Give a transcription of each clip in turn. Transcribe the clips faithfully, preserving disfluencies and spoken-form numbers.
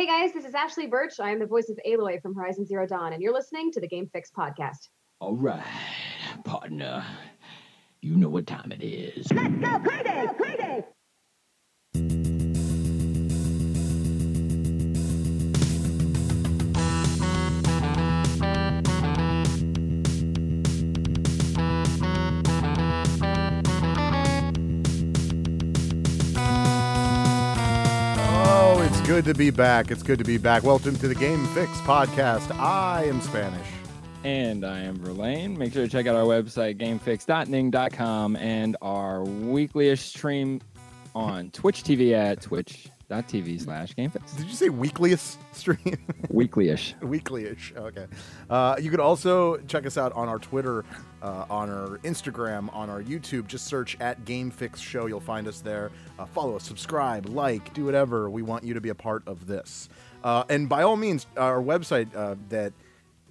Hey guys, this is Ashley Birch. I am the voice of Aloy from Horizon Zero Dawn, and you're listening to the Game Fix podcast. All right, partner. You know what time it is. Let's go crazy! Go crazy! Good to be back. It's good to be back. Welcome to the Game Fix podcast. I am Spanish. And I am Verlaine. Make sure to check out our website, Game Fix dot ning dot com, and our weekly-ish stream on Twitch T V at twitch dot t v slash Game Fix. Did you say weekly-ish stream? Weekly-ish. Weekly-ish. Okay. Uh, you could also check us out on our Twitter, uh, on our Instagram, on our YouTube. Just search at Game Fix Show. You'll find us there. Uh, follow us, subscribe, like, do whatever. We want you to be a part of this. Uh, and by all means, our website uh, that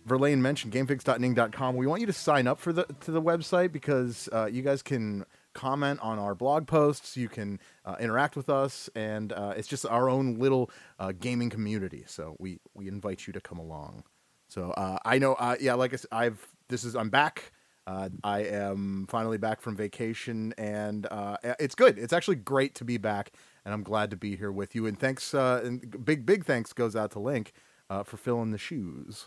Verlaine mentioned, Game Fix dot ning dot com, we want you to sign up for the to the website because uh, you guys can comment on our blog posts, you can uh, interact with us, and uh, it's just our own little uh, gaming community, so we we invite you to come along. So uh, I know, uh, yeah, like I said, I've, this is, I'm back. Uh, I am finally back from vacation, and uh, it's good. It's actually great to be back, and I'm glad to be here with you, and thanks, uh, and big, big thanks goes out to Link uh, for filling the shoes.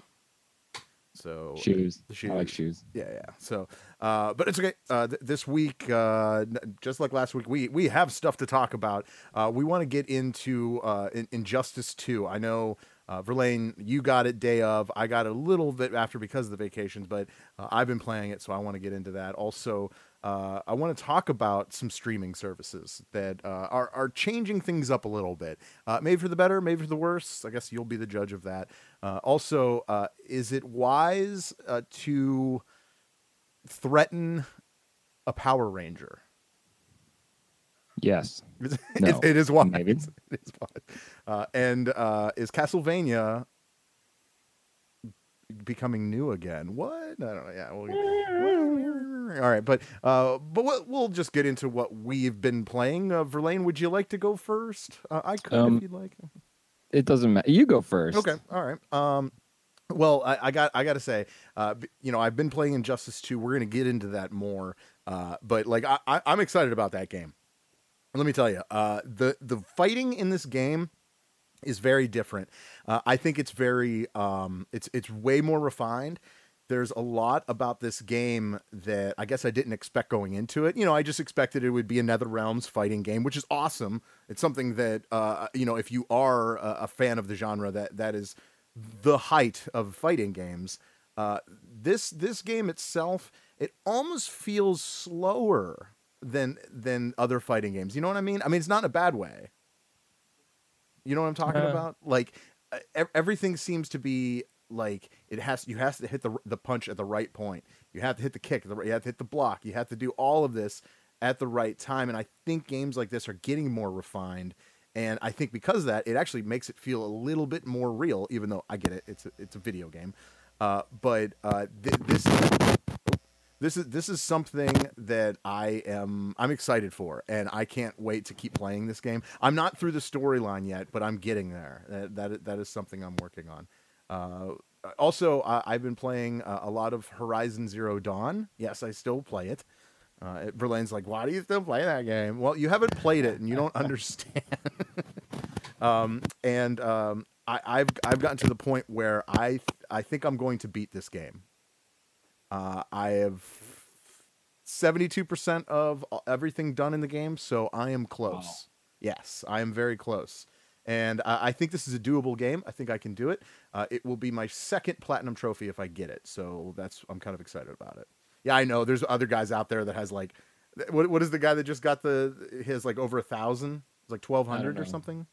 So shoes. shoes, I like shoes. Yeah, yeah. So, uh, but it's okay. Uh, th- this week, uh, just like last week, we we have stuff to talk about. Uh, we want to get into uh, in- Injustice two. I know, uh, Verlaine, you got it day of. I got a little bit after because of the vacations, but uh, I've been playing it, so I want to get into that. Also, uh, I want to talk about some streaming services that uh, are are changing things up a little bit. Uh, maybe for the better, maybe for the worse. I guess you'll be the judge of that. Uh, also, uh, is it wise uh, to threaten a Power Ranger? Yes. it, no. it is wise. Maybe. It is wise. Uh, and uh, is Castlevania becoming new again? What? I don't know. Yeah. We'll get... All right. But uh, but we'll just get into what we've been playing. Uh, Verlaine, would you like to go first? Uh, I could um... if you'd like. It doesn't matter. You go first. Okay. All right. Um, well, I, I got. I got to say, uh, you know, I've been playing Injustice two. We're going to get into that more. Uh, but like, I, I, I'm excited about that game. Let me tell you, uh, the the fighting in this game is very different. Uh, I think it's very. Um, it's it's way more refined. There's a lot about this game that I guess I didn't expect going into it. You know, I just expected it would be a NetherRealms fighting game, which is awesome. It's something that, uh, you know, if you are a fan of the genre, that that is the height of fighting games. Uh, this this game itself, it almost feels slower than than other fighting games. You know what I mean? I mean, it's not in a bad way. You know what I'm talking uh. about? Like, everything seems to be... Like it has, you have to hit the the punch at the right point. You have to hit the kick. The, you have to hit the block. You have to do all of this at the right time. And I think games like this are getting more refined. And I think because of that, it actually makes it feel a little bit more real. Even though I get it, it's a, it's a video game. Uh, but uh, th- this this is this is something that I am I'm excited for, and I can't wait to keep playing this game. I'm not through the storyline yet, but I'm getting there. That that, that is something I'm working on. Uh, also, uh, I've been playing uh, a lot of Horizon Zero Dawn. Yes, I still play it. Uh, Verlaine's like, why do you still play that game? Well, you haven't played it, and you don't understand. um, and um, I, I've I've gotten to the point where I th- I think I'm going to beat this game. Uh, I have seventy-two percent of everything done in the game, so I am close. Wow. Yes, I am very close. And uh, I think this is a doable game. I think I can do it. Uh, it will be my second platinum trophy if I get it. So that's I'm kind of excited about it. Yeah, I know. There's other guys out there that has like, what what is the guy that just got the his like over a thousand? It's like twelve hundred or something.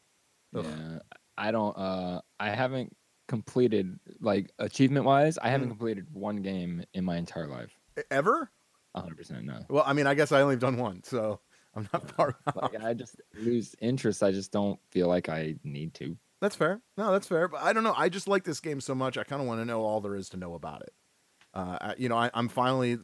Ugh. Yeah, I don't. Uh, I haven't completed like achievement wise. I haven't mm. completed one game in my entire life ever. One hundred percent no. Well, I mean, I guess I only have done one. So. I'm not far off. Like, I just lose interest. I just don't feel like I need to. That's fair. No, that's fair. But I don't know. I just like this game so much. I kind of want to know all there is to know about it. Uh, you know, I, I'm finally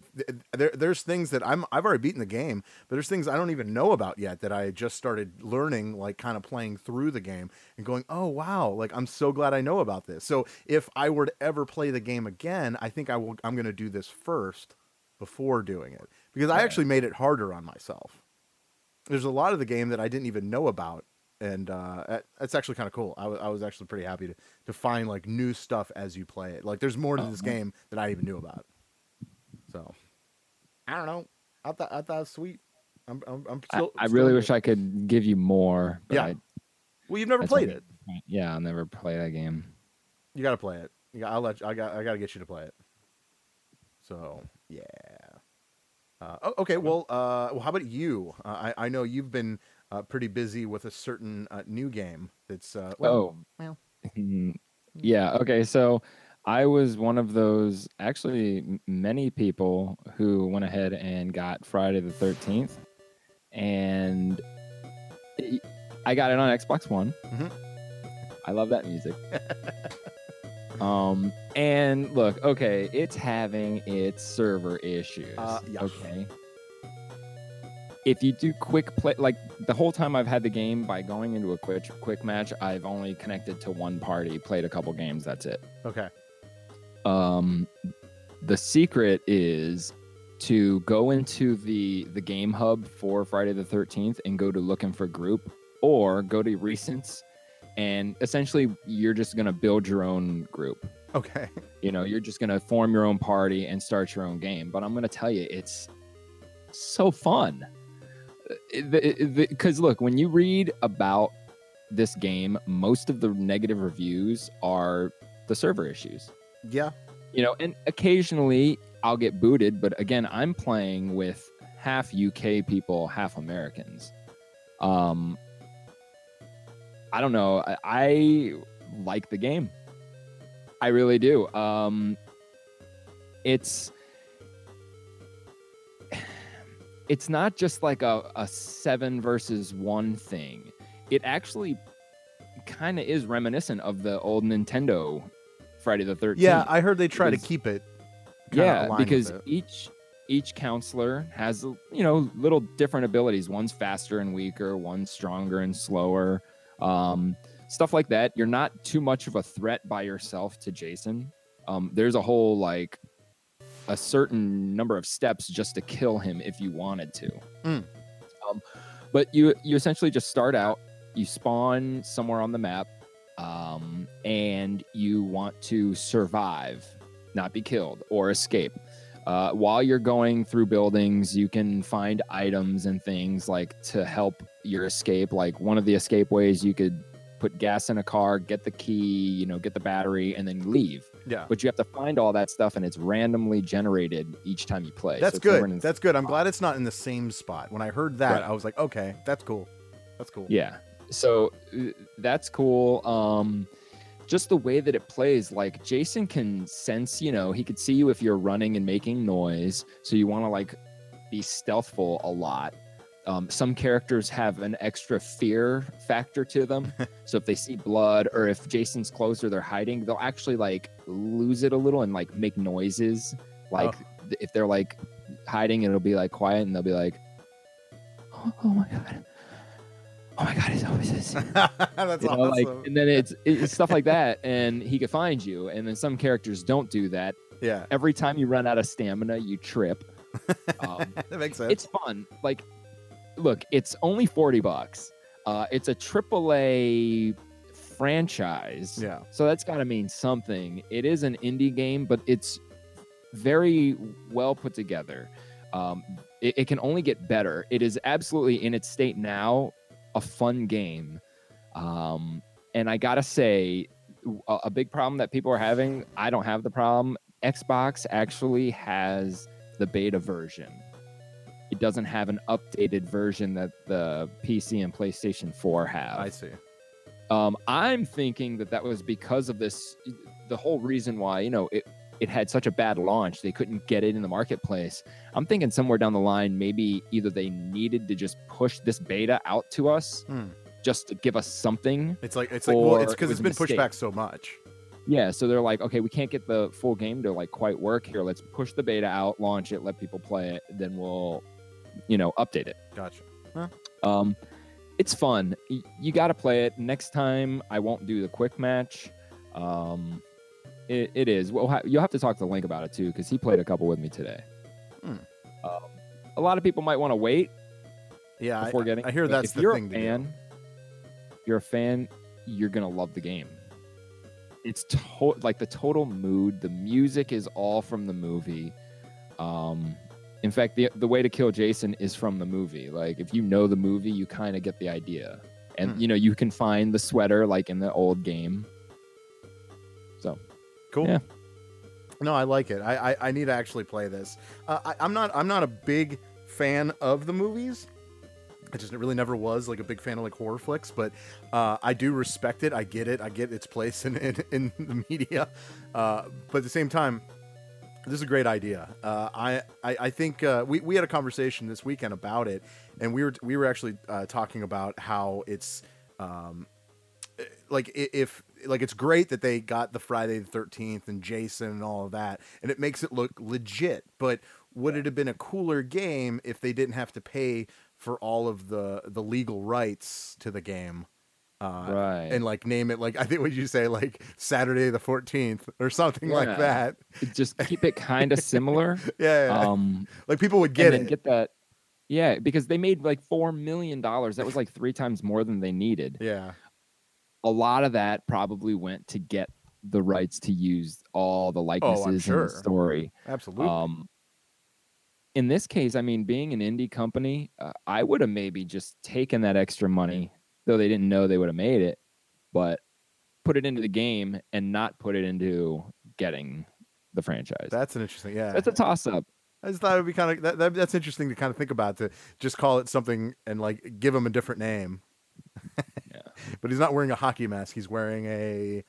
there. There's things that I'm I've already beaten the game, but there's things I don't even know about yet that I just started learning, like kind of playing through the game and going, oh wow, like I'm so glad I know about this. So if I were to ever play the game again, I think I will. I'm going to do this first before doing it, because I actually made it harder on myself. There's a lot of the game that I didn't even know about, and uh, it's actually kind of cool. I, w- I was actually pretty happy to, to find like new stuff as you play it. Like there's more to this game that I even knew about. So I don't know. I thought I thought it was sweet. I'm I'm, I'm still. I, I really still wish I could give you more. But yeah. I, well, you've never played it. Yeah, I'll never play that game. You gotta play it. You gotta, I'll let you, I got I gotta get you to play it. So yeah. Uh, oh, okay. Well, uh, well, how about you? Uh, I I know you've been uh, pretty busy with a certain uh, new game. That's uh, well, oh, well, yeah. Okay, so I was one of those, actually many people who went ahead and got Friday the thirteenth, and it, I got it on Xbox One. Mm-hmm. I love that music. Um, and look, okay, it's having its server issues. Uh, yes. Okay. If you do quick play, like the whole time I've had the game, by going into a quick quick match, I've only connected to one party, played a couple games, that's it. Okay. Um, the secret is to go into the the game hub for Friday the thirteenth and go to looking for group, or go to recents. And essentially, you're just going to build your own group. Okay. You know, you're just going to form your own party and start your own game. But I'm going to tell you, it's so fun. Because, look, when you read about this game, most of the negative reviews are the server issues. Yeah. You know, and occasionally I'll get booted. But again, I'm playing with half U K people, half Americans. Um... I don't know. I, I like the game. I really do. Um, it's it's not just like a, a seven versus one thing. It actually kind of is reminiscent of the old Nintendo Friday the thirteenth. Yeah, I heard they try because, to keep it. Yeah, because each each counselor has, you know, little different abilities. One's faster and weaker. One's stronger and slower. Um, stuff like that. You're not too much of a threat by yourself to Jason. Um, there's a whole, like, a certain number of steps just to kill him if you wanted to. Mm. Um, but you you essentially just start out, you spawn somewhere on the map, um, and you want to survive, not be killed, or escape. Uh, while you're going through buildings, you can find items and things like to help your escape. Like one of the escape ways, you could put gas in a car, get the key, you know, get the battery, and then leave. Yeah. But you have to find all that stuff, and it's randomly generated each time you play. That's so good. That's good. I'm glad it's not in the same spot. When I heard that, right, I was like, okay, that's cool. That's cool. Yeah. So that's cool. Um, just the way that it plays, like Jason can sense, you know, he could see you if you're running and making noise. So you want to like be stealthful a lot. Um, some characters have an extra fear factor to them. So if they see blood, or if Jason's close or they're hiding, they'll actually like lose it a little and like make noises. Like oh. if they're like hiding, it'll be like quiet and they'll be like, oh, oh my God. Oh my God, he's always this. That's you know, awesome. Like, and then it's, it's stuff like that, and he could find you. And then some characters don't do that. Yeah. Every time you run out of stamina, you trip. Um, that makes sense. It's fun. Like, look, it's only forty bucks. Uh, it's a triple A franchise. Yeah. So that's got to mean something. It is an indie game, but it's very well put together. Um, it, it can only get better. It is absolutely in its state now. A fun game. Um, and I gotta say, a, a big problem that people are having, I don't have the problem. Xbox actually has the beta version. It doesn't have an updated version that the P C and PlayStation four have. I see. Um, I'm thinking that that was because of this, the whole reason why, you know, it, it had such a bad launch. They couldn't get it in the marketplace. I'm thinking somewhere down the line, maybe either they needed to just push this beta out to us mm. just to give us something. It's like, it's like, well, it's because it's been pushed back so much. Yeah, so they're like, okay, we can't get the full game to like quite work here. Let's push the beta out, launch it, let people play it, then we'll, you know, update it. Gotcha. Huh. Um, it's fun. Y- you got to play it. Next time, I won't do the quick match. Um, it, it is. Well, ha- you'll have to talk to Link about it too, because he played a couple with me today. Hmm. Um, a lot of people might want to wait. Yeah, before I, getting. I hear that's the thing. If you're a fan, if you're a fan, you're gonna love the game. It's to- like the total mood. The music is all from the movie. Um, in fact, the the way to kill Jason is from the movie. Like if you know the movie, you kind of get the idea, and hmm. you know you can find the sweater like in the old game. So, cool. Yeah. No, I like it. I I, I need to actually play this. Uh, I, I'm not I'm not a big fan of the movies. I just really never was like a big fan of like horror flicks, but uh, I do respect it. I get it. I get its place in in, in the media, uh, but at the same time, this is a great idea. Uh, I, I I think uh, we we had a conversation this weekend about it, and we were we were actually uh, talking about how it's um, like if like it's great that they got the Friday the thirteenth and Jason and all of that, and it makes it look legit. But would it have been a cooler game if they didn't have to pay for all of the, the legal rights to the game, uh, right? And like name it like I think what you say like Saturday the fourteenth or something yeah. like that. Just keep it kind of similar. yeah, yeah, um, like people would get and it. Get that? Yeah, because they made like four million dollars. That was like three times more than they needed. Yeah, a lot of that probably went to get the rights to use all the likenesses oh, I'm sure. in the story. Absolutely. Um, In this case, I mean, being an indie company, uh, I would have maybe just taken that extra money, though they didn't know they would have made it, but put it into the game and not put it into getting the franchise. That's an interesting, yeah. That's a toss-up. I just thought it would be kind of, that, that, that's interesting to kind of think about, to just call it something and, like, give him a different name. yeah. But he's not wearing a hockey mask. He's wearing a...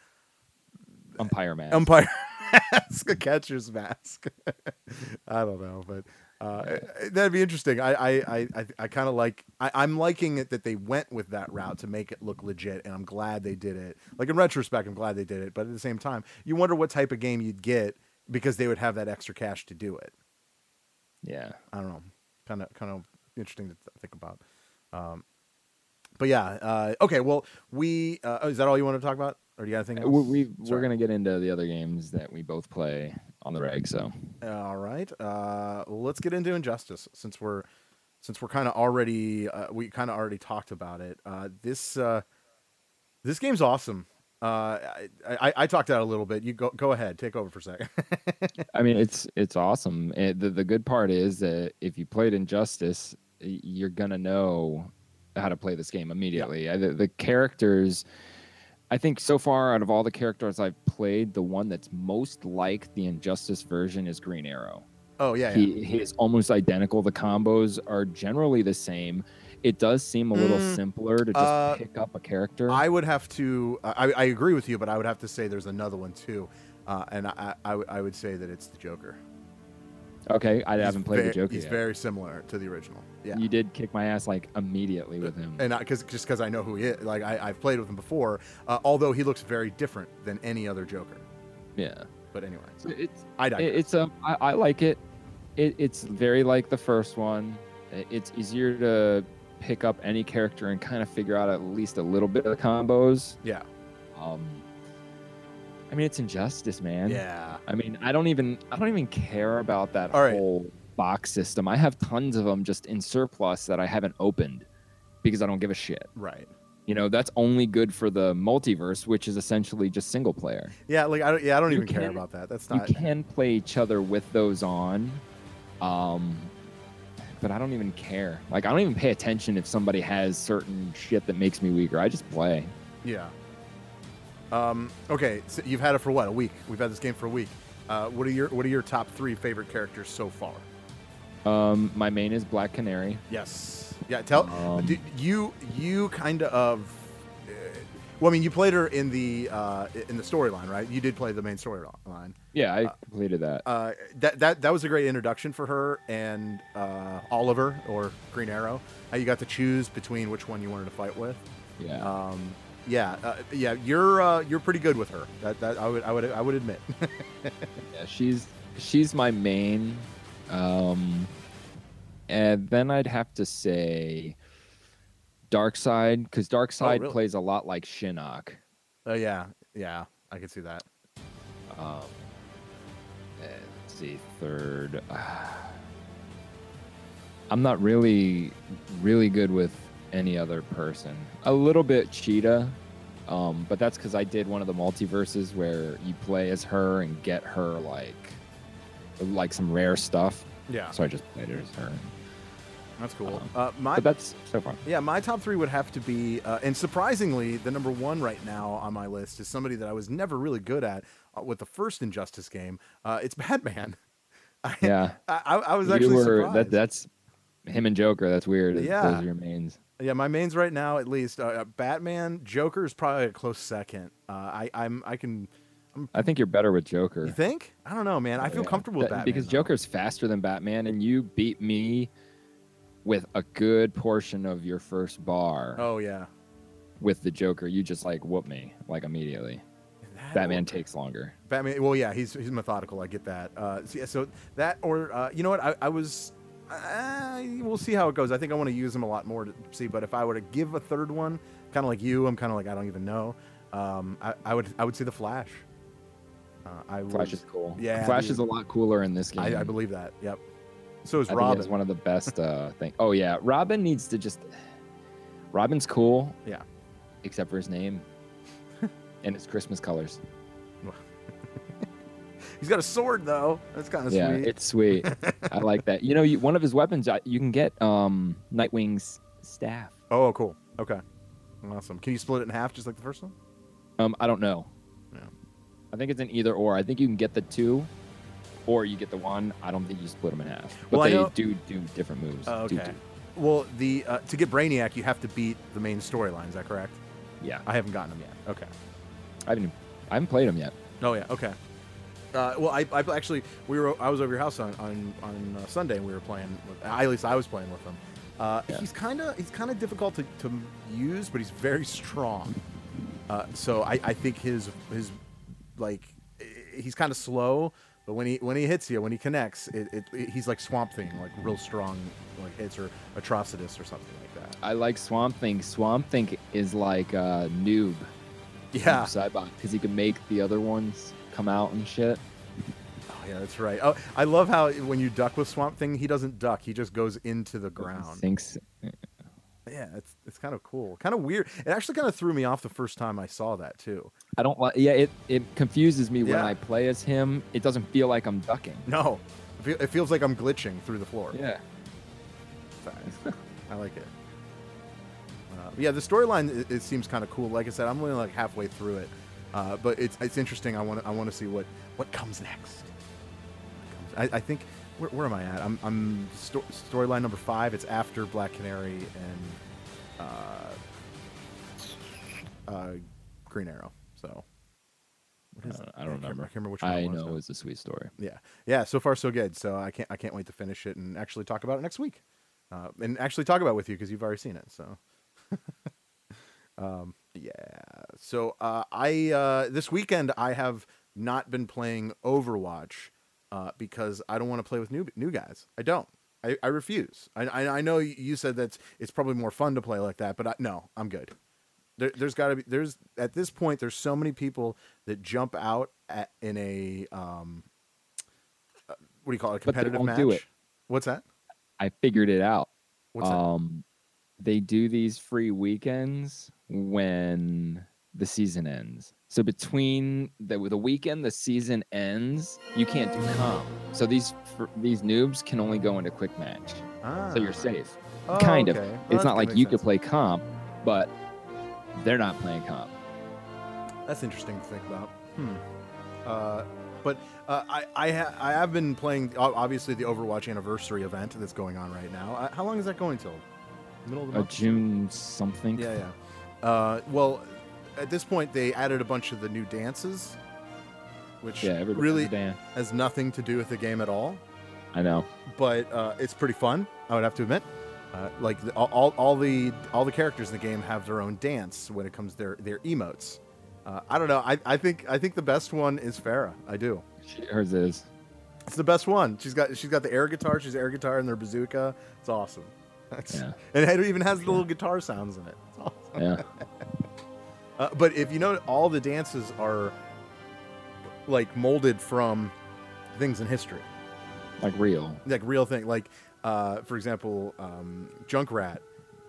Umpire mask. Umpire mask. A catcher's mask. I don't know, but... Uh, that'd be interesting. I I I, I kind of like. I, I'm liking it that they went with that route to make it look legit, and I'm glad they did it. Like in retrospect, I'm glad they did it, but at the same time, you wonder what type of game you'd get because they would have that extra cash to do it. Yeah, I don't know. Kind of kind of interesting to think about. Um, but yeah. Uh, okay. Well, we uh, is that all you want to talk about, or do you got anything else? We, we we're gonna get into the other games that we both play on the reg, so all right, uh let's get into Injustice, since we're since we're kind of already uh, we kind of already talked about it. Uh this uh this game's awesome. Uh I, I i talked out a little bit. You go go ahead, take over for a second. I mean, it's it's awesome. It, the, the good part is that if you played Injustice, you're gonna know how to play this game immediately. Yeah. the, the characters, I think so far out of all the characters I've played, the one that's most like the Injustice version is Green Arrow. Oh, yeah. He, yeah. he is almost identical. The combos are generally the same. It does seem a little mm, simpler to just uh, pick up a character. I would have to, uh, I, I agree with you, but I would have to say there's another one too. Uh, and I, I, I would say that it's the Joker. Okay, I he's haven't played very, the Joker He's yet. Very similar to the original. Yeah, you did kick my ass like immediately with him, and I, cause, just because I know who he is. Like I, I've played with him before, uh, although he looks very different than any other Joker. Yeah, but anyway, so it's I digress. It's um I, I like it. it. It's very like the first one. It's easier to pick up any character and kind of figure out at least a little bit of the combos. Yeah. Um. I mean, it's Injustice, man. Yeah. I mean, I don't even I don't even care about that All whole right. box system. I have tons of them just in surplus that I haven't opened because I don't give a shit. Right. You know, that's only good for the multiverse, which is essentially just single player. Yeah, like I don't yeah, I don't you even can, care about that. That's not You can play each other with those on. Um but I don't even care. Like I don't even pay attention if somebody has certain shit that makes me weaker. I just play. Yeah. Um, okay, so you've had it for what, a week? We've had this game for a week. Uh, what are your What are your top three favorite characters so far? Um, my main is Black Canary. Yes. Yeah. Tell um, did you you kind of. Uh, well, I mean, you played her in the uh, in the storyline, right? You did play the main storyline. Yeah, I uh, completed that. Uh, that that that was a great introduction for her and uh, Oliver or Green Arrow. How you got to choose between which one you wanted to fight with. Yeah. Um, Yeah, uh, yeah, you're uh, you're pretty good with her. That, that I would I would I would admit. Yeah, she's she's my main, um, and then I'd have to say Darkseid, because Darkseid oh, really? plays a lot like Shinnok. Oh yeah, yeah, I can see that. Um, let's see, third. I'm not really really good with any other person. A little bit Cheetah, um, but that's because I did one of the multiverses where you play as her and get her like like some rare stuff. Yeah. So I just played it as her. That's cool. Um, uh, my, but that's so far. Yeah, my top three would have to be, uh, and surprisingly, the number one right now on my list is somebody that I was never really good at uh, with the first Injustice game. Uh, it's Batman. I, yeah. I, I was actually you were, surprised. That, that's him and Joker. That's weird. Yeah. Those are your mains. Yeah, my mains right now, at least, uh, Batman. Joker is probably a close second. Uh, I, I'm, I can. I'm... I think you're better with Joker. You think? I don't know, man. I feel yeah. comfortable with Batman because though. Joker's faster than Batman, and you beat me with a good portion of your first bar. Oh yeah. With the Joker, you just like whoop me like immediately. Batman or, takes longer. Batman. Well, yeah, he's he's methodical. I get that. Uh, so, yeah, so that or uh, you know what? I, I was. Uh, we'll see how it goes. I think I want to use them a lot more to see, but if I were to give a third one, kind of like you, I'm kind of like, I don't even know. Um, I, I would I would see the Flash. Uh, I Flash would, is cool. Yeah, Flash is a lot cooler in this game. I, I believe that. Yep. So is I Robin. It's one of the best uh, thing. Oh yeah, Robin needs to just. Robin's cool. Yeah. Except for his name, and his Christmas colors. He's got a sword, though. That's kind of yeah, sweet. Yeah, it's sweet. I like that. You know, you, one of his weapons, you can get um, Nightwing's staff. Oh, cool. Okay. Awesome. Can you split it in half just like the first one? Um, I don't know. Yeah. I think it's an either or. I think you can get the two or you get the one. I don't think you split them in half. But well, they do do different moves. Oh, okay. Do, do. Well, the uh, to get Brainiac, you have to beat the main storyline. Is that correct? Yeah. I haven't gotten them yet. Okay. I haven't, I haven't played them yet. Oh, yeah. Okay. Uh, well, I, I actually we were I was over your house on on, on uh, Sunday and we were playing. With, at least I was playing with him. Uh, yeah. He's kind of he's kind of difficult to, to use, but he's very strong. Uh, so I, I think his his like he's kind of slow, but when he when he hits you, when he connects, it, it, it he's like Swamp Thing, like real strong like hits or Atrocitus or something like that. I like Swamp Thing. Swamp Thing is like a noob. Yeah, Cybot, because he can make the other ones come out and shit. Oh yeah, that's right. Oh, I love how when you duck with Swamp Thing, he doesn't duck. He just goes into the ground. Sinks. Yeah, it's it's kind of cool, kind of weird. It actually kind of threw me off the first time I saw that too. I don't like. Yeah, it it confuses me yeah. when I play as him. It doesn't feel like I'm ducking. No, it feels like I'm glitching through the floor. Yeah, I like it. Uh, yeah, the storyline it, it seems kind of cool. Like I said, I'm only like halfway through it. Uh, but it's it's interesting. I want I want to see what, what comes next. I, I think where, where am I at? I'm I'm sto- storyline number five. It's after Black Canary and uh, uh, Green Arrow. So what is uh, I don't I remember. I can't remember which one I know now. It's a sweet story. Yeah, yeah. So far so good. So I can't I can't wait to finish it and actually talk about it next week, uh, and actually talk about it with you because you've already seen it. So. um. Yeah. So uh, I uh, this weekend I have not been playing Overwatch uh, because I don't want to play with new new guys. I don't. I, I refuse. I, I I know you said that it's probably more fun to play like that, but I, no, I'm good. There, there's got to be there's at this point there's so many people that jump out at, in a um uh, what do you call it a competitive match? But they won't do it. What's that? I figured it out. What's um, that? They do these free weekends when the season ends. So between the, the weekend the season ends, you can't do comp. So these for, these noobs can only go into quick match. Ah. So you're safe. Oh, kind okay. of. Well, it's not like you sense. could play comp, but they're not playing comp. That's interesting to think about. Hmm. Uh, but uh, I I, ha- I have been playing, obviously, the Overwatch anniversary event that's going on right now. How long is that going till? Middle of the month? Uh, June something. Yeah, yeah. Uh, well, at this point, they added a bunch of the new dances, which yeah, really has nothing to do with the game at all. I know. But uh, it's pretty fun, I would have to admit. Uh, like the, all all the all the characters in the game have their own dance when it comes to their their emotes. Uh, I don't know. I, I think I think the best one is Farrah. I do. She, hers is. It's the best one. She's got she's got the air guitar. She's air guitar and their bazooka. It's awesome. It's, yeah. And it even has the little guitar sounds in it. It's awesome. Yeah. uh, but if you know, all the dances are like molded from things in history. Like real. Like real thing. Like. Uh, for example, um, Junkrat,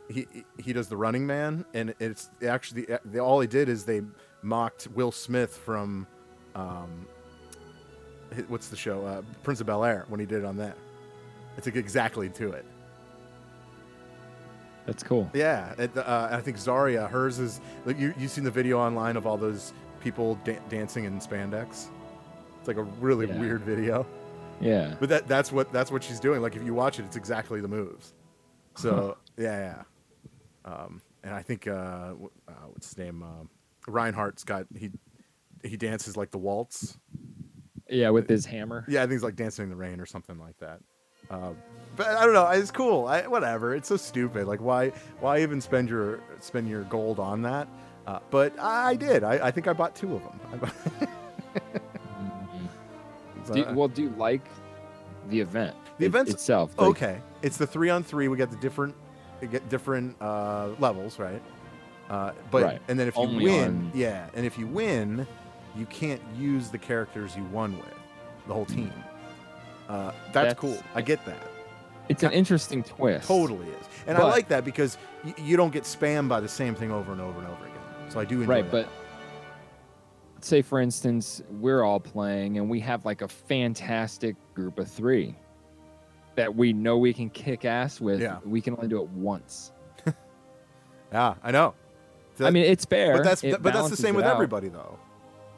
he he does the Running Man, and it's actually they, all he did is they mocked Will Smith from um, what's the show, uh, Prince of Bel Air, when he did it on that. It's like exactly to it. That's cool. Yeah, it, uh, I think Zarya, hers is like you you've seen the video online of all those people da- dancing in spandex. It's like a really yeah. weird video. Yeah, but that that's what that's what she's doing. Like if you watch it, it's exactly the moves. So yeah, yeah. Um, and I think uh, uh, what's his name? Uh, Reinhardt's got he he dances like the waltz. Yeah, with his hammer. Yeah, I think it's like Dancing in the Rain or something like that. Um, but I don't know. It's cool. I, whatever. It's so stupid. Like why why even spend your spend your gold on that? Uh, but I did. I, I think I bought two of them. Do you, well, do you like the event? The event itself. Like, okay, it's the three on three. We got the different, get different uh, levels, right? Uh, but right. and then if Only you win, on... yeah, and if you win, you can't use the characters you won with, the whole team. Uh, that's, that's cool. I get that. It's an interesting twist. Totally is, and but, I like that because y- you don't get spammed by the same thing over and over and over again. So I do enjoy right, that. But. Say, for instance, we're all playing and we have like a fantastic group of three that we know we can kick ass with. Yeah. We can only do it once. Yeah, I know. So that, I mean, it's fair. But that's, th- but that's the same with out. everybody, though.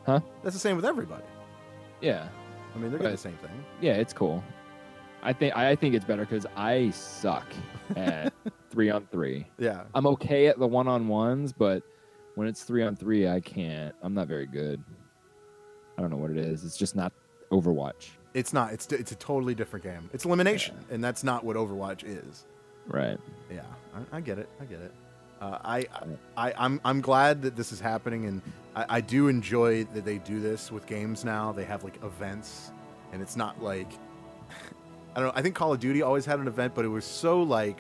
Huh? That's the same with everybody. Yeah. I mean, they're but, getting the same thing. Yeah, it's cool. I think I think it's better because I suck at three on three. Yeah. I'm okay at the one on ones, but. When it's three on three, I can't. I'm not very good. I don't know what it is. It's just not Overwatch. It's not. It's it's a totally different game. It's elimination, yeah. And that's not what Overwatch is. Right. Yeah. I, I get it. I get it. Uh, I, I I'm I'm glad that this is happening, and I, I do enjoy that they do this with games now. They have like events, and it's not like I don't know. I think Call of Duty always had an event, but it was so like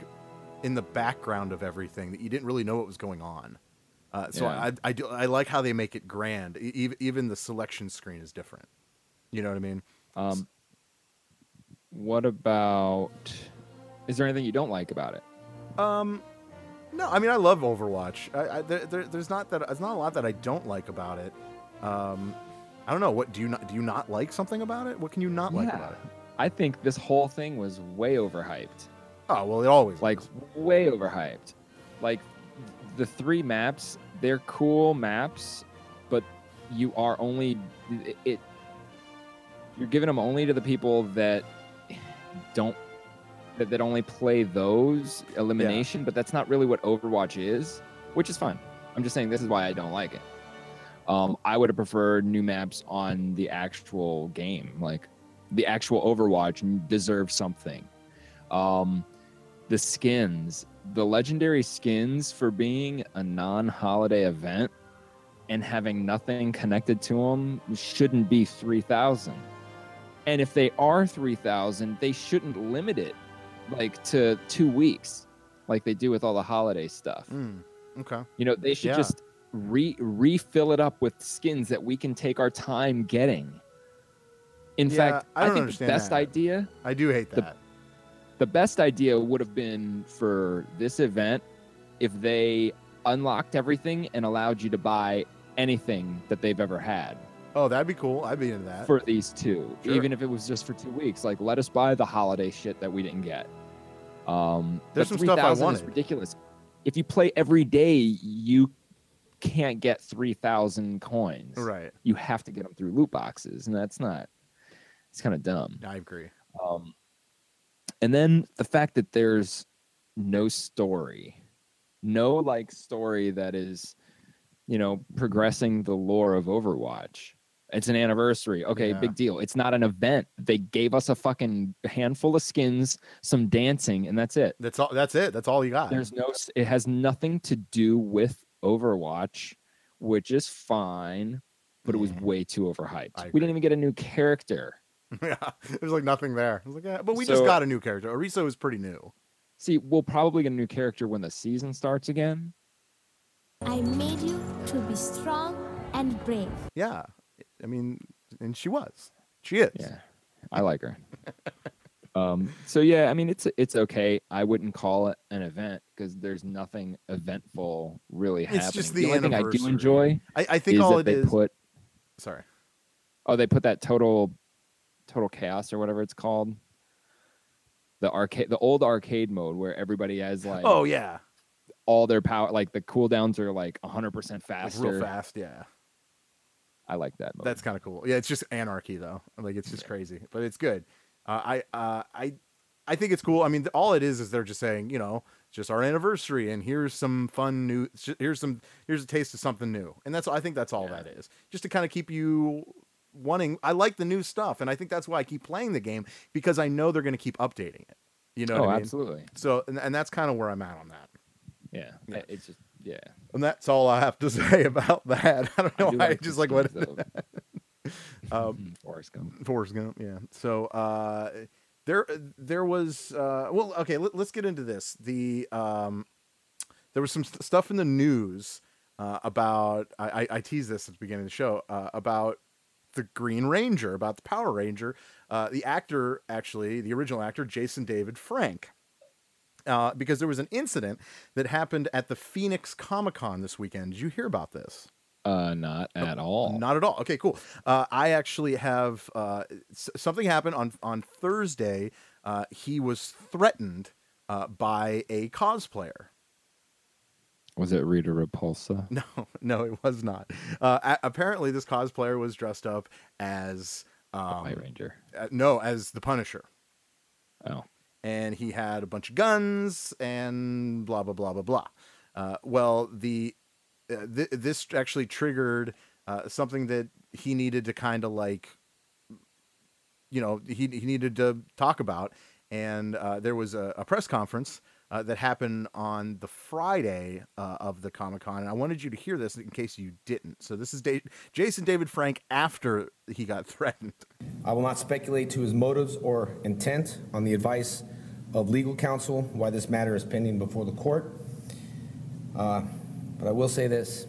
in the background of everything that you didn't really know what was going on. Uh, so yeah. I I, do, I like how they make it grand. E- even the selection screen is different. You know what I mean? Um, what about? Is there anything you don't like about it? Um, no. I mean, I love Overwatch. I, I, there, there, there's not that. There's not a lot that I don't like about it. Um, I don't know. What do you not? Do you not like something about it? What can you not yeah. like about it? I think this whole thing was way overhyped. Oh well, it always like is. way overhyped. Like. The three maps, they're cool maps, but you are only it, it. You're giving them only to the people that don't that, that only play those elimination. Yeah. But that's not really what Overwatch is, which is fine. I'm just saying this is why I don't like it. Um, I would have preferred new maps on the actual game, like the actual Overwatch deserves something. Um, the skins. The legendary skins for being a non-holiday event and having nothing connected to them shouldn't be three thousand. And if they are three thousand, they shouldn't limit it like to two weeks like they do with all the holiday stuff. Mm, okay. You know, they should yeah. just re- refill it up with skins that we can take our time getting. In yeah, fact, I, don't I think the best that. idea... I do hate that. The, The best idea would have been for this event if they unlocked everything and allowed you to buy anything that they've ever had. Oh, that'd be cool. I'd be into that. For these two. Sure. Even if it was just for two weeks. Like, let us buy the holiday shit that we didn't get. Um, There's some stuff I wanted. It's ridiculous. If you play every day, you can't get three thousand coins. Right. You have to get them through loot boxes, and that's not... It's kind of dumb. I agree. Um... And then the fact that there's no story, no like story that is, you know, progressing the lore of Overwatch. It's an anniversary. Okay, yeah. Big deal. It's not an event. They gave us a fucking handful of skins, some dancing, and that's it. That's all. That's it. That's all you got. There's no. It has nothing to do with Overwatch, which is fine, but it was way too overhyped. We didn't even get a new character. Yeah, there's like nothing there. I was like, yeah. But we so, just got a new character. Orisa was pretty new. See, we'll probably get a new character when the season starts again. I made you to be strong and brave. Yeah. I mean, and she was. She is. Yeah, I like her. um, so, yeah, I mean, it's it's okay. I wouldn't call it an event because there's nothing eventful really it's happening. It's just the, the only thing I do enjoy. I, I think is all that it they is. Put, Sorry. Oh, they put that total, total chaos or whatever it's called. The arcade, the old arcade mode where everybody has like. Oh yeah. All their power, like the cooldowns are like one hundred percent faster. Like real fast, yeah. I like that mode. That's kind of cool. Yeah, it's just anarchy though. Like it's just yeah. crazy, but it's good. Uh, I, uh, I, I think it's cool. I mean, all it is is they're just saying, you know, just our anniversary, and here's some fun new. Here's some. Here's a taste of something new, and that's. I think that's all yeah. that is. Just to kind of keep you wanting. I like the new stuff, and I think that's why I keep playing the game because I know they're going to keep updating it. You know. Oh, what I mean? Absolutely. So, and, and that's kind of where I'm at on that. Yeah, yeah. It's just. Yeah, and that's all I have to say about that. I don't know I do why. Like I just like what. um, Forrest Gump. Forrest Gump. Yeah. So uh, there, there was. Uh, well, okay. Let, let's get into this. The um, there was some st- stuff in the news uh, about. I, I, I teased this at the beginning of the show uh, about the Green Ranger, about the Power Ranger. Uh, the actor, actually, the original actor, Jason David Frank. Uh, because there was an incident that happened at the Phoenix Comic-Con this weekend. Did you hear about this? Uh, not at oh, all. Not at all. Okay, cool. Uh, I actually have uh, s- something happened on, on Thursday. Uh, he was threatened uh, by a cosplayer. Was it Rita Repulsa? No, no, it was not. Uh, a- apparently, this cosplayer was dressed up as... Um, White Ranger. Uh, no, as the Punisher. Oh. And he had a bunch of guns and blah, blah, blah, blah, blah. Uh, well, the uh, th- this actually triggered uh, something that he needed to kind of like, you know, he, he needed to talk about. And uh, there was a, a press conference uh, that happened on the Friday uh, of the Comic-Con. And I wanted you to hear this in case you didn't. So this is da- Jason David Frank after he got threatened. I will not speculate to his motives or intent on the advice of legal counsel why this matter is pending before the court. Uh, but I will say this.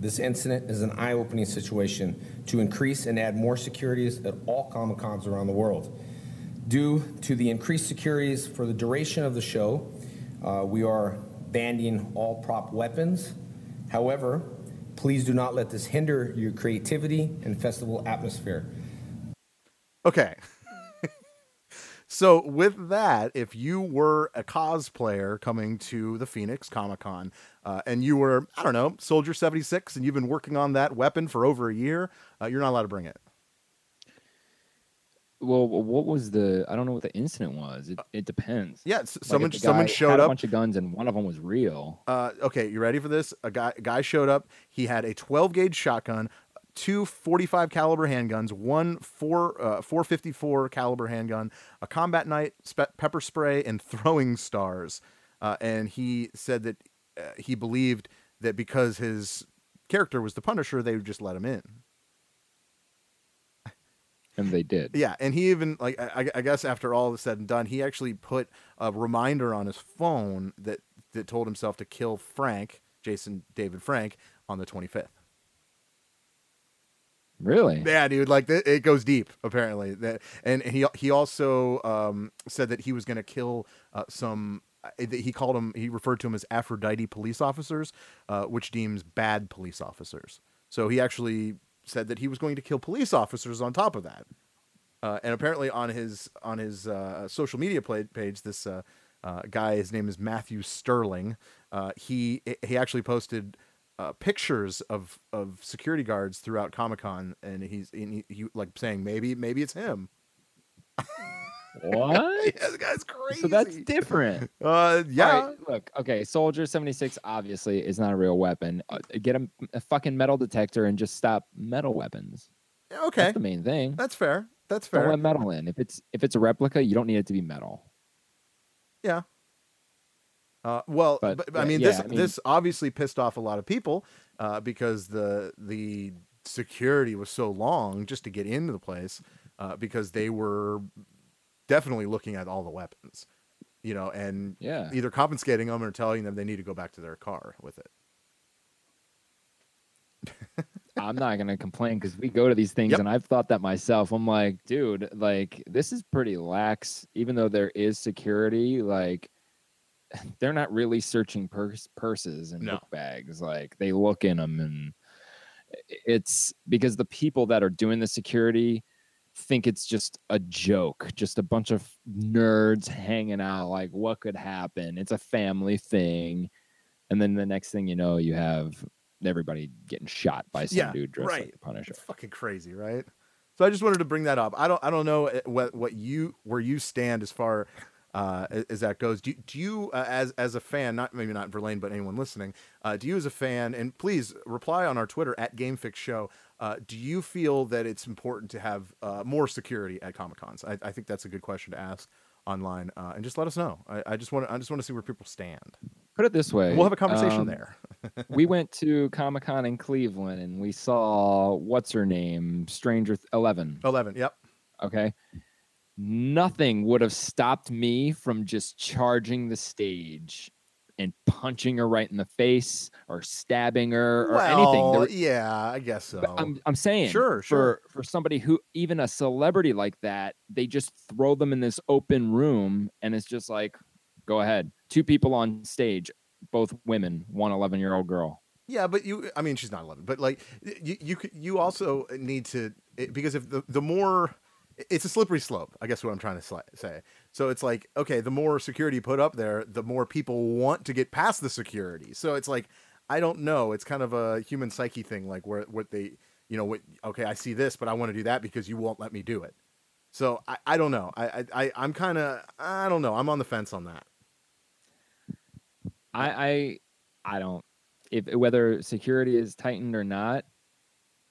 This incident is an eye-opening situation to increase and add more securities at all Comic-Cons around the world. Due to the increased securities for the duration of the show, uh, we are banning all prop weapons. However, please do not let this hinder your creativity and festival atmosphere. Okay. So with that, if you were a cosplayer coming to the Phoenix Comic-Con uh, and you were, I don't know, Soldier seventy-six, and you've been working on that weapon for over a year, uh, you're not allowed to bring it. Well, what was the? I don't know what the incident was. It, it depends. Yeah, like someone someone showed had up. A bunch of guns, and one of them was real. Uh, okay, you ready for this? A guy a guy showed up. He had a twelve gauge shotgun, two forty-five caliber handguns, one four uh, four fifty-four caliber handgun, a combat knife, spe- pepper spray, and throwing stars. Uh, and he said that uh, he believed that because his character was the Punisher, they would just let him in. And they did. Yeah. And he even, like, I, I guess after all is said and done, he actually put a reminder on his phone that, that told himself to kill Frank, Jason David Frank, on the twenty-fifth. Really? Yeah, dude. Like, it goes deep, apparently. And he he also um, said that he was going to kill uh, some, he called them, he referred to them as Aphrodite police officers, uh, which deems bad police officers. So he actually said that he was going to kill police officers on top of that. Uh, and apparently on his, on his uh, social media play- page, this uh, uh, guy, his name is Matthew Sterling. Uh, he, he actually posted uh, pictures of, of security guards throughout Comic-Con. And he's and he, he like saying, maybe, maybe it's him. What? Yeah, the guy's crazy. So that's different. Uh, yeah. Right, look, okay. Soldier seventy-six obviously is not a real weapon. Uh, get a, a fucking metal detector and just stop metal weapons. Okay. That's the main thing. That's fair. That's fair. Don't let metal in. If it's if it's a replica, you don't need it to be metal. Yeah. Uh, well, but, but, I mean, yeah, this I mean, this obviously pissed off a lot of people uh, because the the security was so long just to get into the place uh, because they were definitely looking at all the weapons, you know, and yeah. either confiscating them or telling them they need to go back to their car with it. I'm not going to complain because we go to these things yep. and I've thought that myself. I'm like, dude, like this is pretty lax, even though there is security, like. They're not really searching purse, purses and no. book bags. Like they look in them, and it's because the people that are doing the security think it's just a joke, just a bunch of nerds hanging out. Like what could happen? It's a family thing. And then the next thing you know, you have everybody getting shot by some yeah, dude dressed right. like the Punisher. It's fucking crazy, right? So I just wanted to bring that up. I don't, I don't know what, what you, where you stand as far Uh, as that goes. Do, do you, uh, as as a fan, not maybe not Verlaine, but anyone listening, uh, do you as a fan, and please reply on our Twitter at GameFixShow, uh, do you feel that it's important to have uh, more security at Comic-Cons? I, I think that's a good question to ask online, uh, and just let us know. I, I just want to I just want to see where people stand. Put it this way. We'll have a conversation um, there. We went to Comic-Con in Cleveland, and we saw, what's her name? Stranger th- eleven. eleven, yep. Okay. Nothing would have stopped me from just charging the stage and punching her right in the face or stabbing her or well, anything. There, yeah, I guess so. I'm, I'm saying sure, sure. For, for somebody who, even a celebrity like that, they just throw them in this open room and it's just like, go ahead. Two people on stage, both women, one eleven-year-old girl. Yeah, but you, I mean, she's not eleven, but like you, you, you also need to, because if the, the more... It's a slippery slope, I guess what I'm trying to say. So it's like, okay, the more security you put up there, the more people want to get past the security. So it's like, I don't know. It's kind of a human psyche thing, like where what they, you know, what, okay, I see this, but I want to do that because you won't let me do it. So I, I don't know. I, I, I'm kind of, I don't know. I'm on the fence on that. I, I, I don't, if whether security is tightened or not,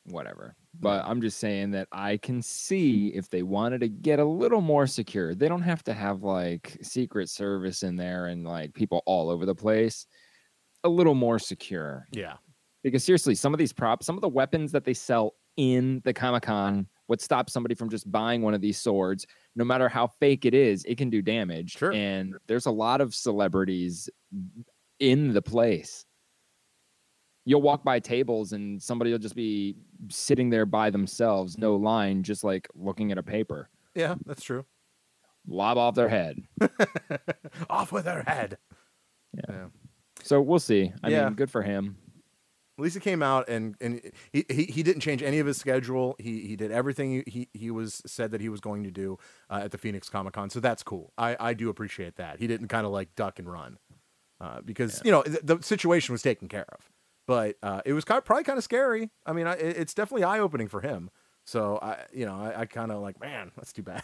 whatever. But I'm just saying that I can see if they wanted to get a little more secure. They don't have to have like Secret Service in there and like people all over the place. A little more secure. Yeah. Because seriously, some of these props, some of the weapons that they sell in the Comic-Con would stop somebody from just buying one of these swords. No matter how fake it is, it can do damage. Sure. And there's a lot of celebrities in the place. You'll walk by tables and somebody will just be sitting there by themselves, no line, just like looking at a paper. Yeah, that's true. Lob off their head. Off with their head. Yeah. yeah. So we'll see. I yeah. mean, good for him. Lisa came out and, and he, he, he didn't change any of his schedule. He he did everything he, he was said that he was going to do uh, at the Phoenix Comic-Con. So that's cool. I, I do appreciate that. He didn't kind of like duck and run uh, because, yeah. you know, the, the situation was taken care of. But uh, it was probably kind of scary. I mean, I, it's definitely eye opening for him. So I, you know, I, I kind of like, man, that's too bad.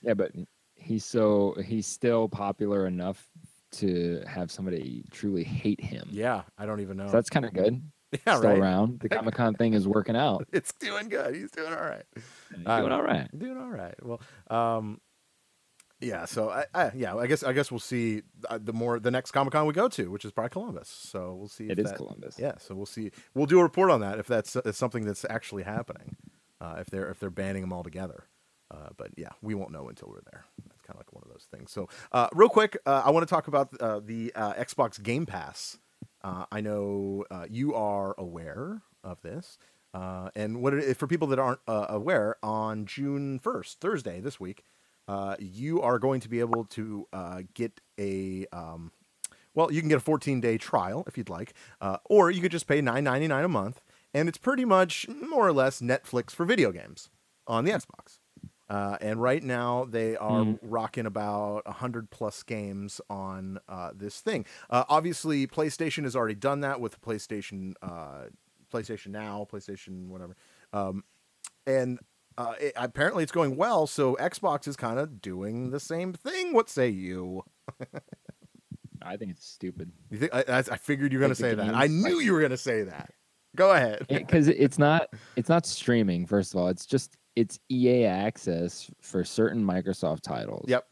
yeah, but he's so he's still popular enough to have somebody truly hate him. Yeah, I don't even know. So that's kind of good. Yeah, still right. around. The Comic-Con thing is working out. It's doing good. He's doing all right. Doing um, all right. Doing all right. Well, um, yeah. So I, I, yeah, I guess I guess we'll see the more the next Comic-Con we go to, which is probably Columbus. So we'll see. If it is that, Columbus. Yeah. So we'll see. We'll do a report on that if that's uh, something that's actually happening. Uh, if they're if they're banning them all together. Uh, but yeah, we won't know until we're there. That's kind of like one of those things. So uh, real quick, uh, I want to talk about uh, the uh, Xbox Game Pass. Uh, I know uh, you are aware of this. Uh, and what it, for people that aren't uh, aware, on June first, Thursday this week. Uh, you are going to be able to uh, get a, um, well, you can get a fourteen-day trial if you'd like, uh, or you could just pay nine ninety-nine a month, and it's pretty much more or less Netflix for video games on the Xbox. Uh, and right now they are mm. rocking about one hundred plus games on uh, this thing. Uh, obviously, PlayStation has already done that with PlayStation, uh, PlayStation Now, PlayStation whatever, um, and... Uh, it, apparently it's going well, so Xbox is kind of doing the same thing. What say you? I think it's stupid. You think I, I, I figured you were going to say that. Games, I knew like, you were going to say that. Go ahead. Because it, it's not it's not streaming, first of all. It's just it's E A Access for certain Microsoft titles. Yep.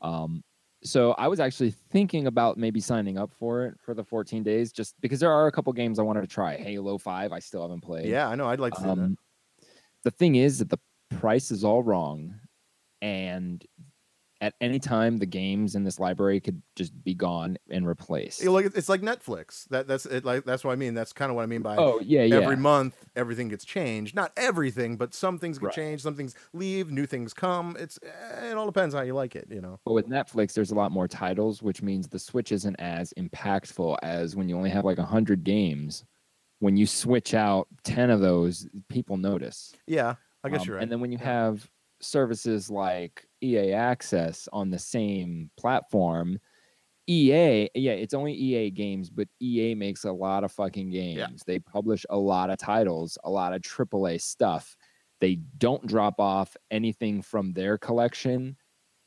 Um, so I was actually thinking about maybe signing up for it for the fourteen days, just because there are a couple games I wanted to try. Halo five, I still haven't played. Yeah, I know. I'd like to see um, that. The thing is that the price is all wrong, and at any time, the games in this library could just be gone and replaced. It's like Netflix. That, that's it, like, that's what I mean. That's kind of what I mean by oh, yeah, every yeah. month, everything gets changed. Not everything, but some things get right. changed. Some things leave. New things come. It's It all depends how you like it, you know. But with Netflix, there's a lot more titles, which means the Switch isn't as impactful as when you only have like one hundred games. When you switch out ten of those, people notice. Yeah, I guess um, you're right. And then when you have services like E A Access on the same platform, E A, yeah, it's only E A games, but E A makes a lot of fucking games. Yeah. They publish a lot of titles, a lot of triple A stuff. They don't drop off anything from their collection.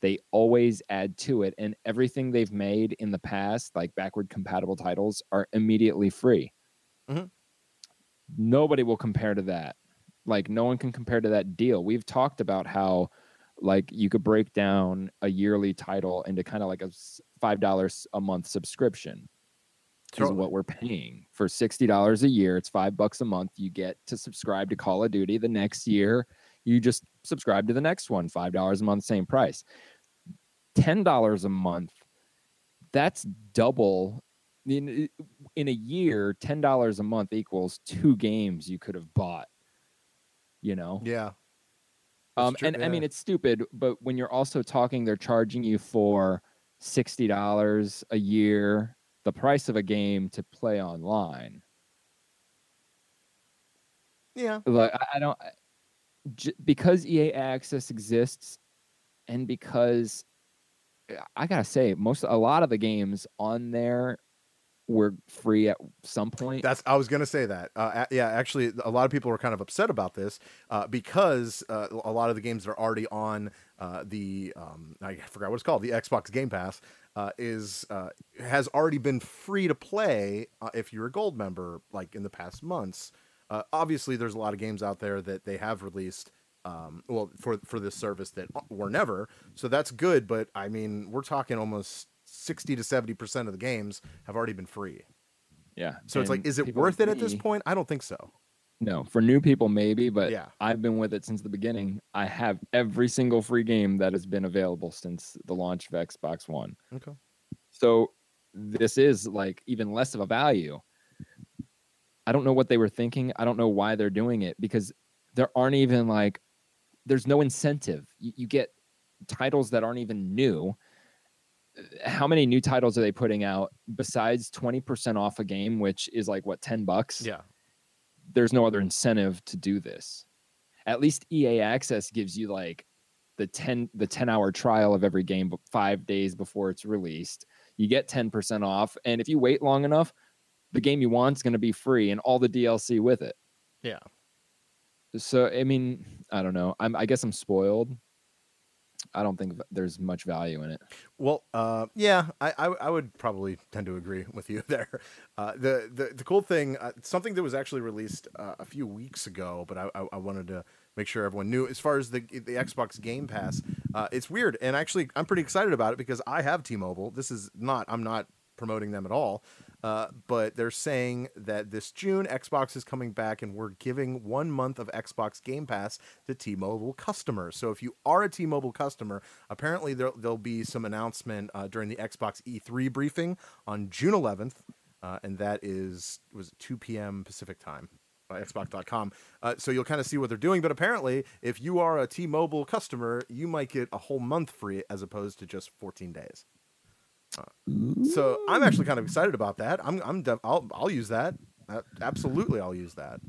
They always add to it, and everything they've made in the past, like backward compatible titles, are immediately free. Mm-hmm. Nobody will compare to that. Like, no one can compare to that deal. We've talked about how, like, you could break down a yearly title into kind of like a five dollars a month subscription. Totally. Is what we're paying for sixty dollars a year. It's five bucks a month. You get to subscribe to Call of Duty the next year. You just subscribe to the next one, five dollars a month, same price. ten dollars a month, that's double. In, in a year, ten dollars a month equals two games you could have bought. You know, yeah, um, and yeah. I mean, it's stupid, but when you're also talking, they're charging you for sixty dollars a year, the price of a game to play online. Yeah, like I don't, because E A Access exists, and because I gotta say, most a lot of the games on there were free at some point. That's I was gonna say that. Uh, yeah, actually, a lot of people were kind of upset about this uh, because uh, a lot of the games that are already on uh, the um, I forgot what it's called, the Xbox Game Pass, uh, is uh, has already been free to play uh, if you're a gold member, like in the past months. Uh, obviously, there's a lot of games out there that they have released. Um, well, for for this service that were never. So that's good, but I mean, we're talking almost sixty to seventy percent of the games have already been free. Yeah. So it's like, is it worth it at this point? I don't think so. No, for new people, maybe, but yeah. I've been with it since the beginning. I have every single free game that has been available since the launch of Xbox One. Okay. So this is like even less of a value. I don't know what they were thinking. I don't know why they're doing it, because there aren't even like, there's no incentive. You, you get titles that aren't even new. How many new titles are they putting out besides twenty percent off a game, which is like what, ten bucks? Yeah. There's no other incentive to do this. At least E A Access gives you like the ten, the ten hour trial of every game, but five days before it's released, you get ten percent off. And if you wait long enough, the game you want is going to be free and all the D L C with it. Yeah. So, I mean, I don't know. I'm, I guess I'm spoiled. I don't think there's much value in it. Well, uh, yeah, I, I I would probably tend to agree with you there. Uh, the, the the cool thing, uh, something that was actually released uh, a few weeks ago, but I, I I wanted to make sure everyone knew. As far as the the Xbox Game Pass, uh, it's weird, and actually I'm pretty excited about it because I have T-Mobile. This is not I'm not promoting them at all, uh, but they're saying that this June Xbox is coming back, and we're giving one month of Xbox Game Pass to T-Mobile customers. So if you are a T-Mobile customer, apparently there, there'll be some announcement uh, during the Xbox E three briefing on June eleventh, uh, and that is was two p.m. Pacific time by Xbox dot com. Uh, so you'll kind of see what they're doing, but apparently if you are a T-Mobile customer, you might get a whole month free as opposed to just fourteen days. Uh, so I'm actually kind of excited about that. I'm I'm def- I'll I'll use that. Uh, absolutely, I'll use that.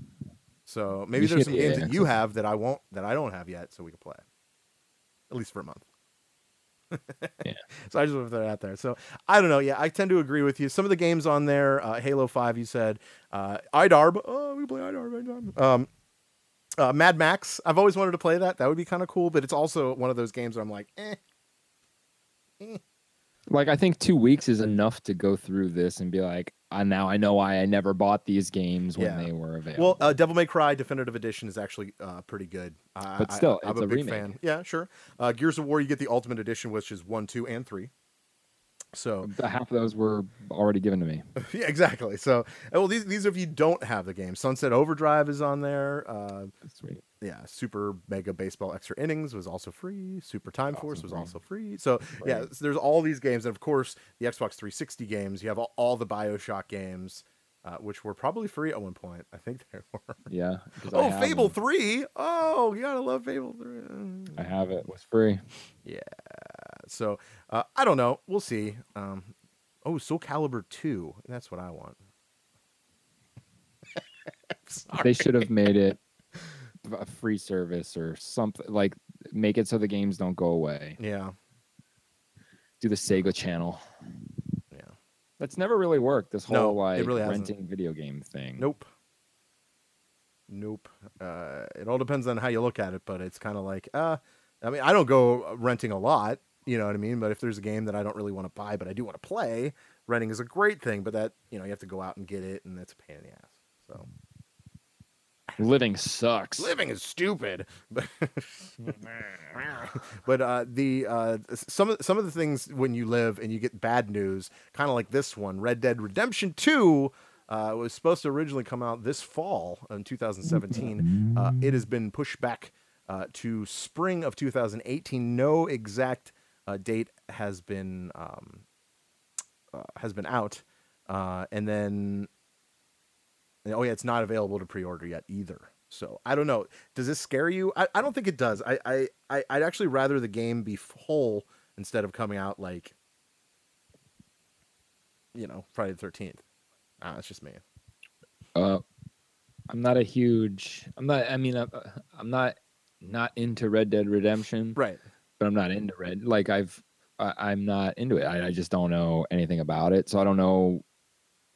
So maybe you there's some games that you have that I won't that I don't have yet, so we can play at least for a month. Yeah. So I just want to put that out there. So I don't know. Yeah, I tend to agree with you. Some of the games on there, uh, Halo five, you said, uh, Idarb. Oh, we play Idarb. Idarb. Um, uh, Mad Max. I've always wanted to play that. That would be kind of cool. But it's also one of those games where I'm like, eh. eh. Like, I think two weeks is enough to go through this and be like, I now I know why I never bought these games when yeah. they were available. Well, uh, Devil May Cry Definitive Edition is actually uh, pretty good. I, but still, I, I'm it's a, a big remake. fan. Yeah, sure. Uh, Gears of War, you get the Ultimate Edition, which is one, two, and three. So half of those were already given to me. Yeah, exactly. So, well, these these are if you don't have the game. Sunset Overdrive is on there. Uh, Sweet. Yeah, Super Mega Baseball Extra Innings was also free. Super Time awesome Force was game. also free. So right. yeah, so there's all these games, and of course the Xbox three sixty games. You have all, all the BioShock games, uh, which were probably free at one point. I think they were. Yeah. Oh, Fable three. Oh, you gotta love Fable three. I have it. It was free. Yeah. So uh, I don't know. We'll see. Um, oh, Soul Calibur two. That's what I want. They should have made it a free service or something, like make it so the games don't go away. Yeah. Do the Sega channel. Yeah. That's never really worked. This whole no, like really renting hasn't. video game thing. Nope. Nope. Uh, it all depends on how you look at it, but it's kind of like, uh, I mean, I don't go renting a lot. You know what I mean? But if there's a game that I don't really want to buy, but I do want to play, renting is a great thing. But that, you know, you have to go out and get it, and that's a pain in the ass. So living sucks. Living is stupid. But uh, the uh, some of some of the things when you live and you get bad news, kind of like this one, Red Dead Redemption two. Uh, was supposed to originally come out this fall in two thousand seventeen. Uh, it has been pushed back uh, to spring of two thousand eighteen. No exact Uh, date has been um, uh, has been out, uh, and then oh yeah, it's not available to pre-order yet either. So I don't know. Does this scare you? I, I don't think it does. I, I I I'd actually rather the game be whole instead of coming out like, you know, Friday the thirteenth. Ah, that's just me. Uh, I'm not a huge. I'm not. I mean, I'm, I'm not not into Red Dead Redemption. Right. But I'm not into Red. Like I've, I, I'm not into it. I, I just don't know anything about it, so I don't know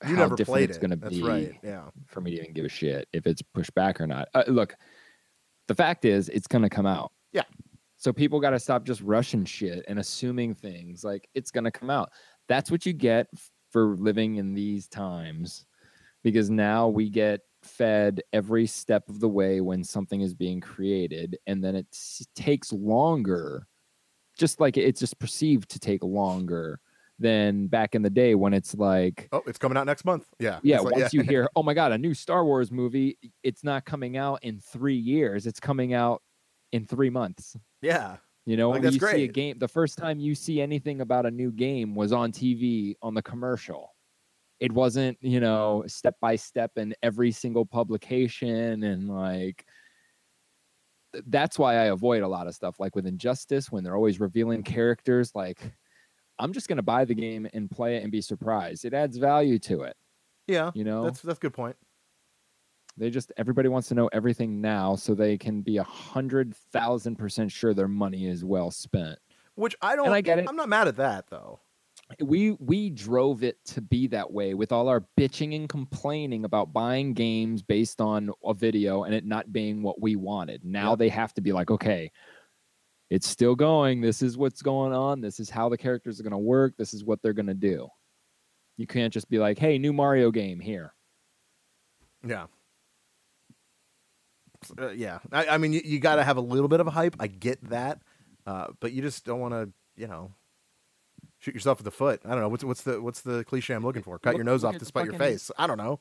you how different it's it. going to be right. yeah. for me to even give a shit if it's pushed back or not. Uh, look, the fact is, it's going to come out. Yeah. So people got to stop just rushing shit and assuming things. Like it's going to come out. That's what you get for living in these times, because now we get fed every step of the way when something is being created, and then it takes longer. Just like it's just perceived to take longer than back in the day when it's like, oh, it's coming out next month. Yeah. Yeah. Like, once yeah. you hear, oh my God, a new Star Wars movie, it's not coming out in three years. It's coming out in three months. Yeah. You know, like, when you great. see a game, the first time you see anything about a new game was on T V on the commercial. It wasn't, you know, step by step in every single publication. And like, that's why I avoid a lot of stuff like with Injustice, when they're always revealing characters. Like, I'm just going to buy the game and play it and be surprised. It adds value to it. Yeah. You know, that's, that's a good point. They just, everybody wants to know everything now so they can be a hundred thousand percent sure their money is well spent, which I don't, and I get it. I'm not mad at that though. We we drove it to be that way with all our bitching and complaining about buying games based on a video and it not being what we wanted. Now yep. they have to be like, okay, it's still going. This is what's going on. This is how the characters are going to work. This is what they're going to do. You can't just be like, hey, new Mario game here. Yeah. Uh, yeah. I, I mean, you, you got to have a little bit of a hype. I get that. Uh, but you just don't want to, you know, shoot yourself in the foot. I don't know. What's what's the what's the cliche I'm looking for? Cut Look, your nose off to spite your face. I don't know.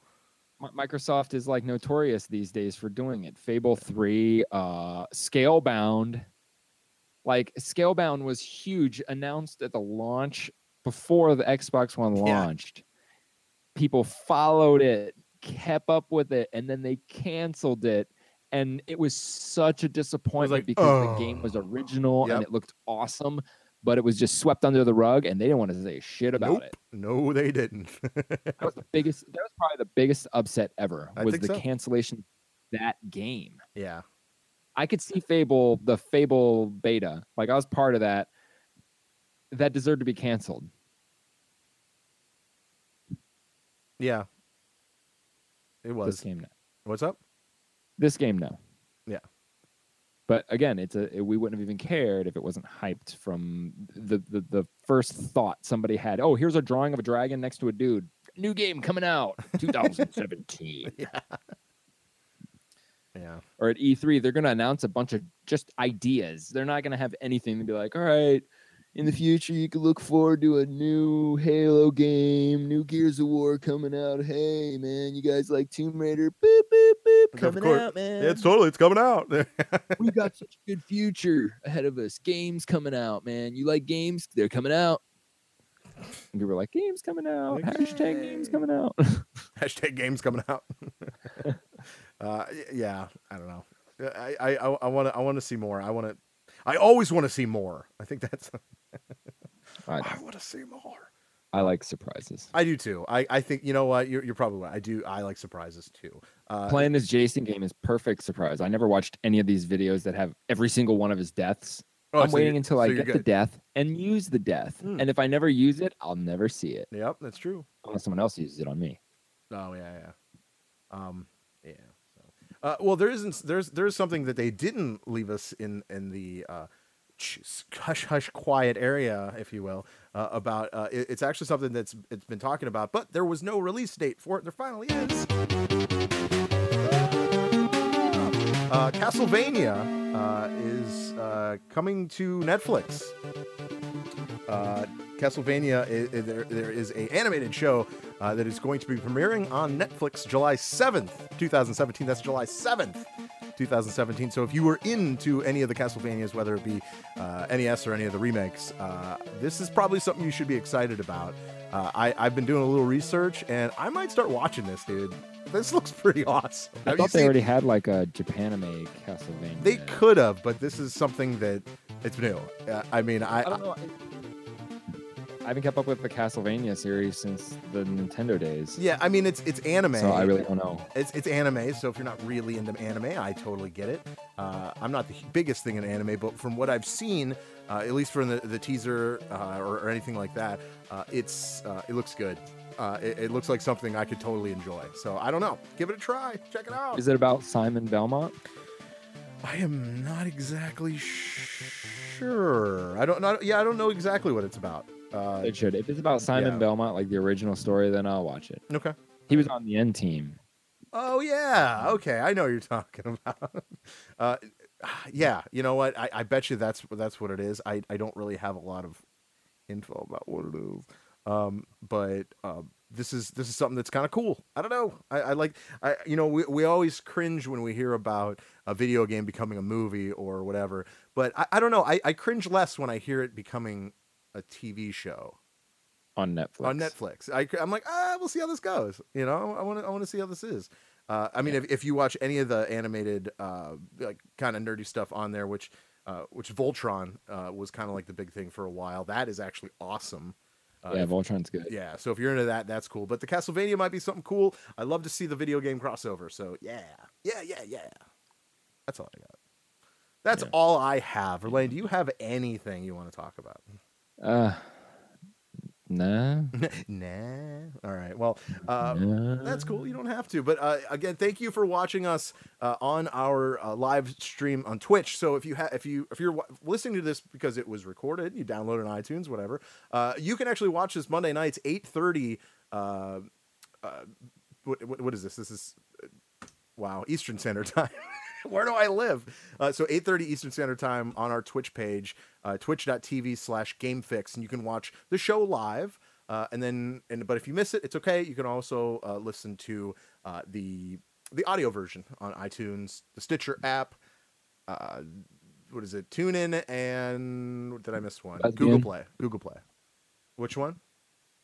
Microsoft is like notorious these days for doing it. Fable three, uh, Scalebound. Like Scalebound was huge, announced at the launch before the Xbox One launched. Yeah. People followed it, kept up with it, and then they canceled it. And it was such a disappointment like, because oh. the game was original yep. and it looked awesome. But it was just swept under the rug, and they didn't want to say shit about nope. it. No, they didn't. That was the biggest. That was probably the biggest upset ever. Was the so. cancellation of that game? Yeah, I could see Fable, the Fable beta. Like I was part of that. That deserved to be canceled. Yeah, it was. This game now. What's up? This game now. Yeah. But again, it's a it, we wouldn't have even cared if it wasn't hyped from the, the the first thought somebody had. Oh, here's a drawing of a dragon next to a dude. new game coming out twenty seventeen. Yeah. Yeah. Or at E three, they're going to announce a bunch of just ideas. They're not going to have anything to be like, all right, in the future, you can look forward to a new Halo game, new Gears of War coming out. Hey, man, you guys like Tomb Raider? Boop, boop, boop. Coming out, man. Yeah, it's totally. It's coming out. We got such a good future ahead of us. Games coming out, man. You like games? They're coming out. And people were like, games coming out. Like, hashtag yay. Games coming out. Hashtag games coming out. Uh, yeah, I don't know. I I I want to I want to see more. I want to. I always want to see more. I think that's. I, I want to see more. I like surprises. I do too. I, I think, you know what, you're, you're probably right. I do. I like surprises too. Uh, Playing this Jason game is perfect surprise. I never watched any of these videos that have every single one of his deaths. Oh, I'm so waiting until so I get good. the death and use the death. Mm. And if I never use it, I'll never see it. Yep, that's true. Unless someone else uses it on me. Oh yeah, yeah, um, yeah. Uh, well, there isn't. There's there's something that they didn't leave us in in the uh, hush hush quiet area, if you will, uh, about. Uh, it, it's actually something that's it's been talking about, but there was no release date for it. There finally is. Uh, Castlevania uh, is uh, coming to Netflix. Uh, Castlevania, is, is there, there is a animated show uh, that is going to be premiering on Netflix July seventh, twenty seventeen. That's July seventh, twenty seventeen. So if you were into any of the Castlevanias, whether it be uh, N E S or any of the remakes, uh, this is probably something you should be excited about. Uh, I, I've been doing a little research, and I might start watching this, dude. This looks pretty awesome. I have thought they already had like a Japanime Castlevania. They could have, but this is something that it's new. Uh, I mean, I... I don't know. I haven't kept up with the Castlevania series since the Nintendo days. Yeah, I mean, it's it's anime. So I really don't know. It's it's anime, so if you're not really into anime, I totally get it. Uh, I'm not the biggest thing in anime, but from what I've seen, uh, at least from the, the teaser uh, or, or anything like that, uh, it's uh, it looks good. Uh, it, it looks like something I could totally enjoy. So I don't know. Give it a try. Check it out. Is it about Simon Belmont? I am not exactly sure. I don't know. Yeah, I don't know exactly what it's about. Uh, it should. If it's about Simon yeah. Belmont, like the original story, then I'll watch it. Okay. He was on the N Team. Oh yeah. Okay, I know what you're talking about. Uh, yeah. You know what? I, I bet you that's that's what it is. I, I don't really have a lot of info about what it is, um, but um, this is this is something that's kind of cool. I don't know. I, I like. I you know we we always cringe when we hear about a video game becoming a movie or whatever, but I, I don't know. I, I cringe less when I hear it becoming a T V show on Netflix. On Netflix, I, I'm like, ah, we'll see how this goes. You know, I want to, I want to see how this is. Uh, I mean, yeah. if if you watch any of the animated, uh, like kind of nerdy stuff on there, which, uh, which Voltron uh, was kind of like the big thing for a while. That is actually awesome. Uh, yeah, Voltron's good. Yeah, so if you're into that, that's cool. But the Castlevania might be something cool. I love to see the video game crossover. So yeah, yeah, yeah, yeah. That's all I got. That's yeah. all I have. Verlaine, do you have anything you want to talk about? Uh, nah. Nah. All right. Well, uh, nah. That's cool. You don't have to. But uh, again, thank you for watching us uh, on our uh, live stream on Twitch. So if you have, if you if you're w- listening to this because it was recorded, you download on iTunes, whatever. Uh, you can actually watch this Monday nights, eight thirty. Uh, uh, what, what what is this? This is uh, wow, Eastern Standard Time. Where do I live? Uh, so eight thirty Eastern Standard Time on our Twitch page, uh, twitch dot t v slash Game Fix, and you can watch the show live. Uh, and then, and but if you miss it, it's okay. You can also uh, listen to uh, the the audio version on iTunes, the Stitcher app. Uh, what is it? TuneIn and did I miss one? Lesbian? Google Play. Google Play. Which one?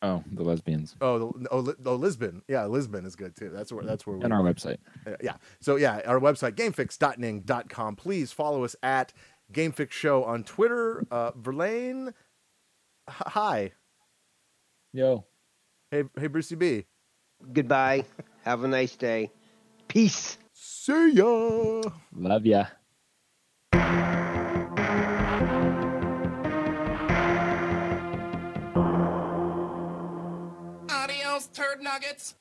Oh, the lesbians. Oh, the, oh, oh, Lisbon. Yeah, Lisbon is good too. That's where. That's where. And we our are. website. Yeah. So yeah, our website Game Fix dot ning dot com. Please follow us at GameFix Show on Twitter. Uh, Verlaine, hi. Yo. Hey, hey, Brucey B. Goodbye. Have a nice day. Peace. See ya. Love ya. Turd nuggets.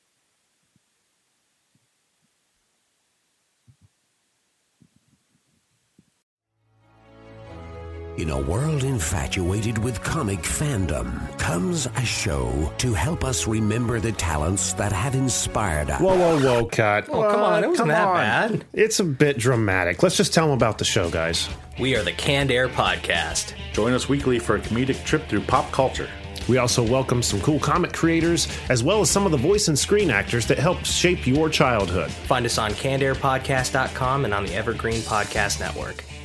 In a world infatuated with comic fandom comes a show to help us remember the talents that have inspired us. Whoa, whoa, whoa, cut. Oh, come on. It wasn't that bad. It's a bit dramatic. Let's just tell them about the show, guys. We are the Canned Air Podcast. Join us weekly for a comedic trip through pop culture. We also welcome some cool comic creators, as well as some of the voice and screen actors that helped shape your childhood. Find us on canned air podcast dot com and on the Evergreen Podcast Network.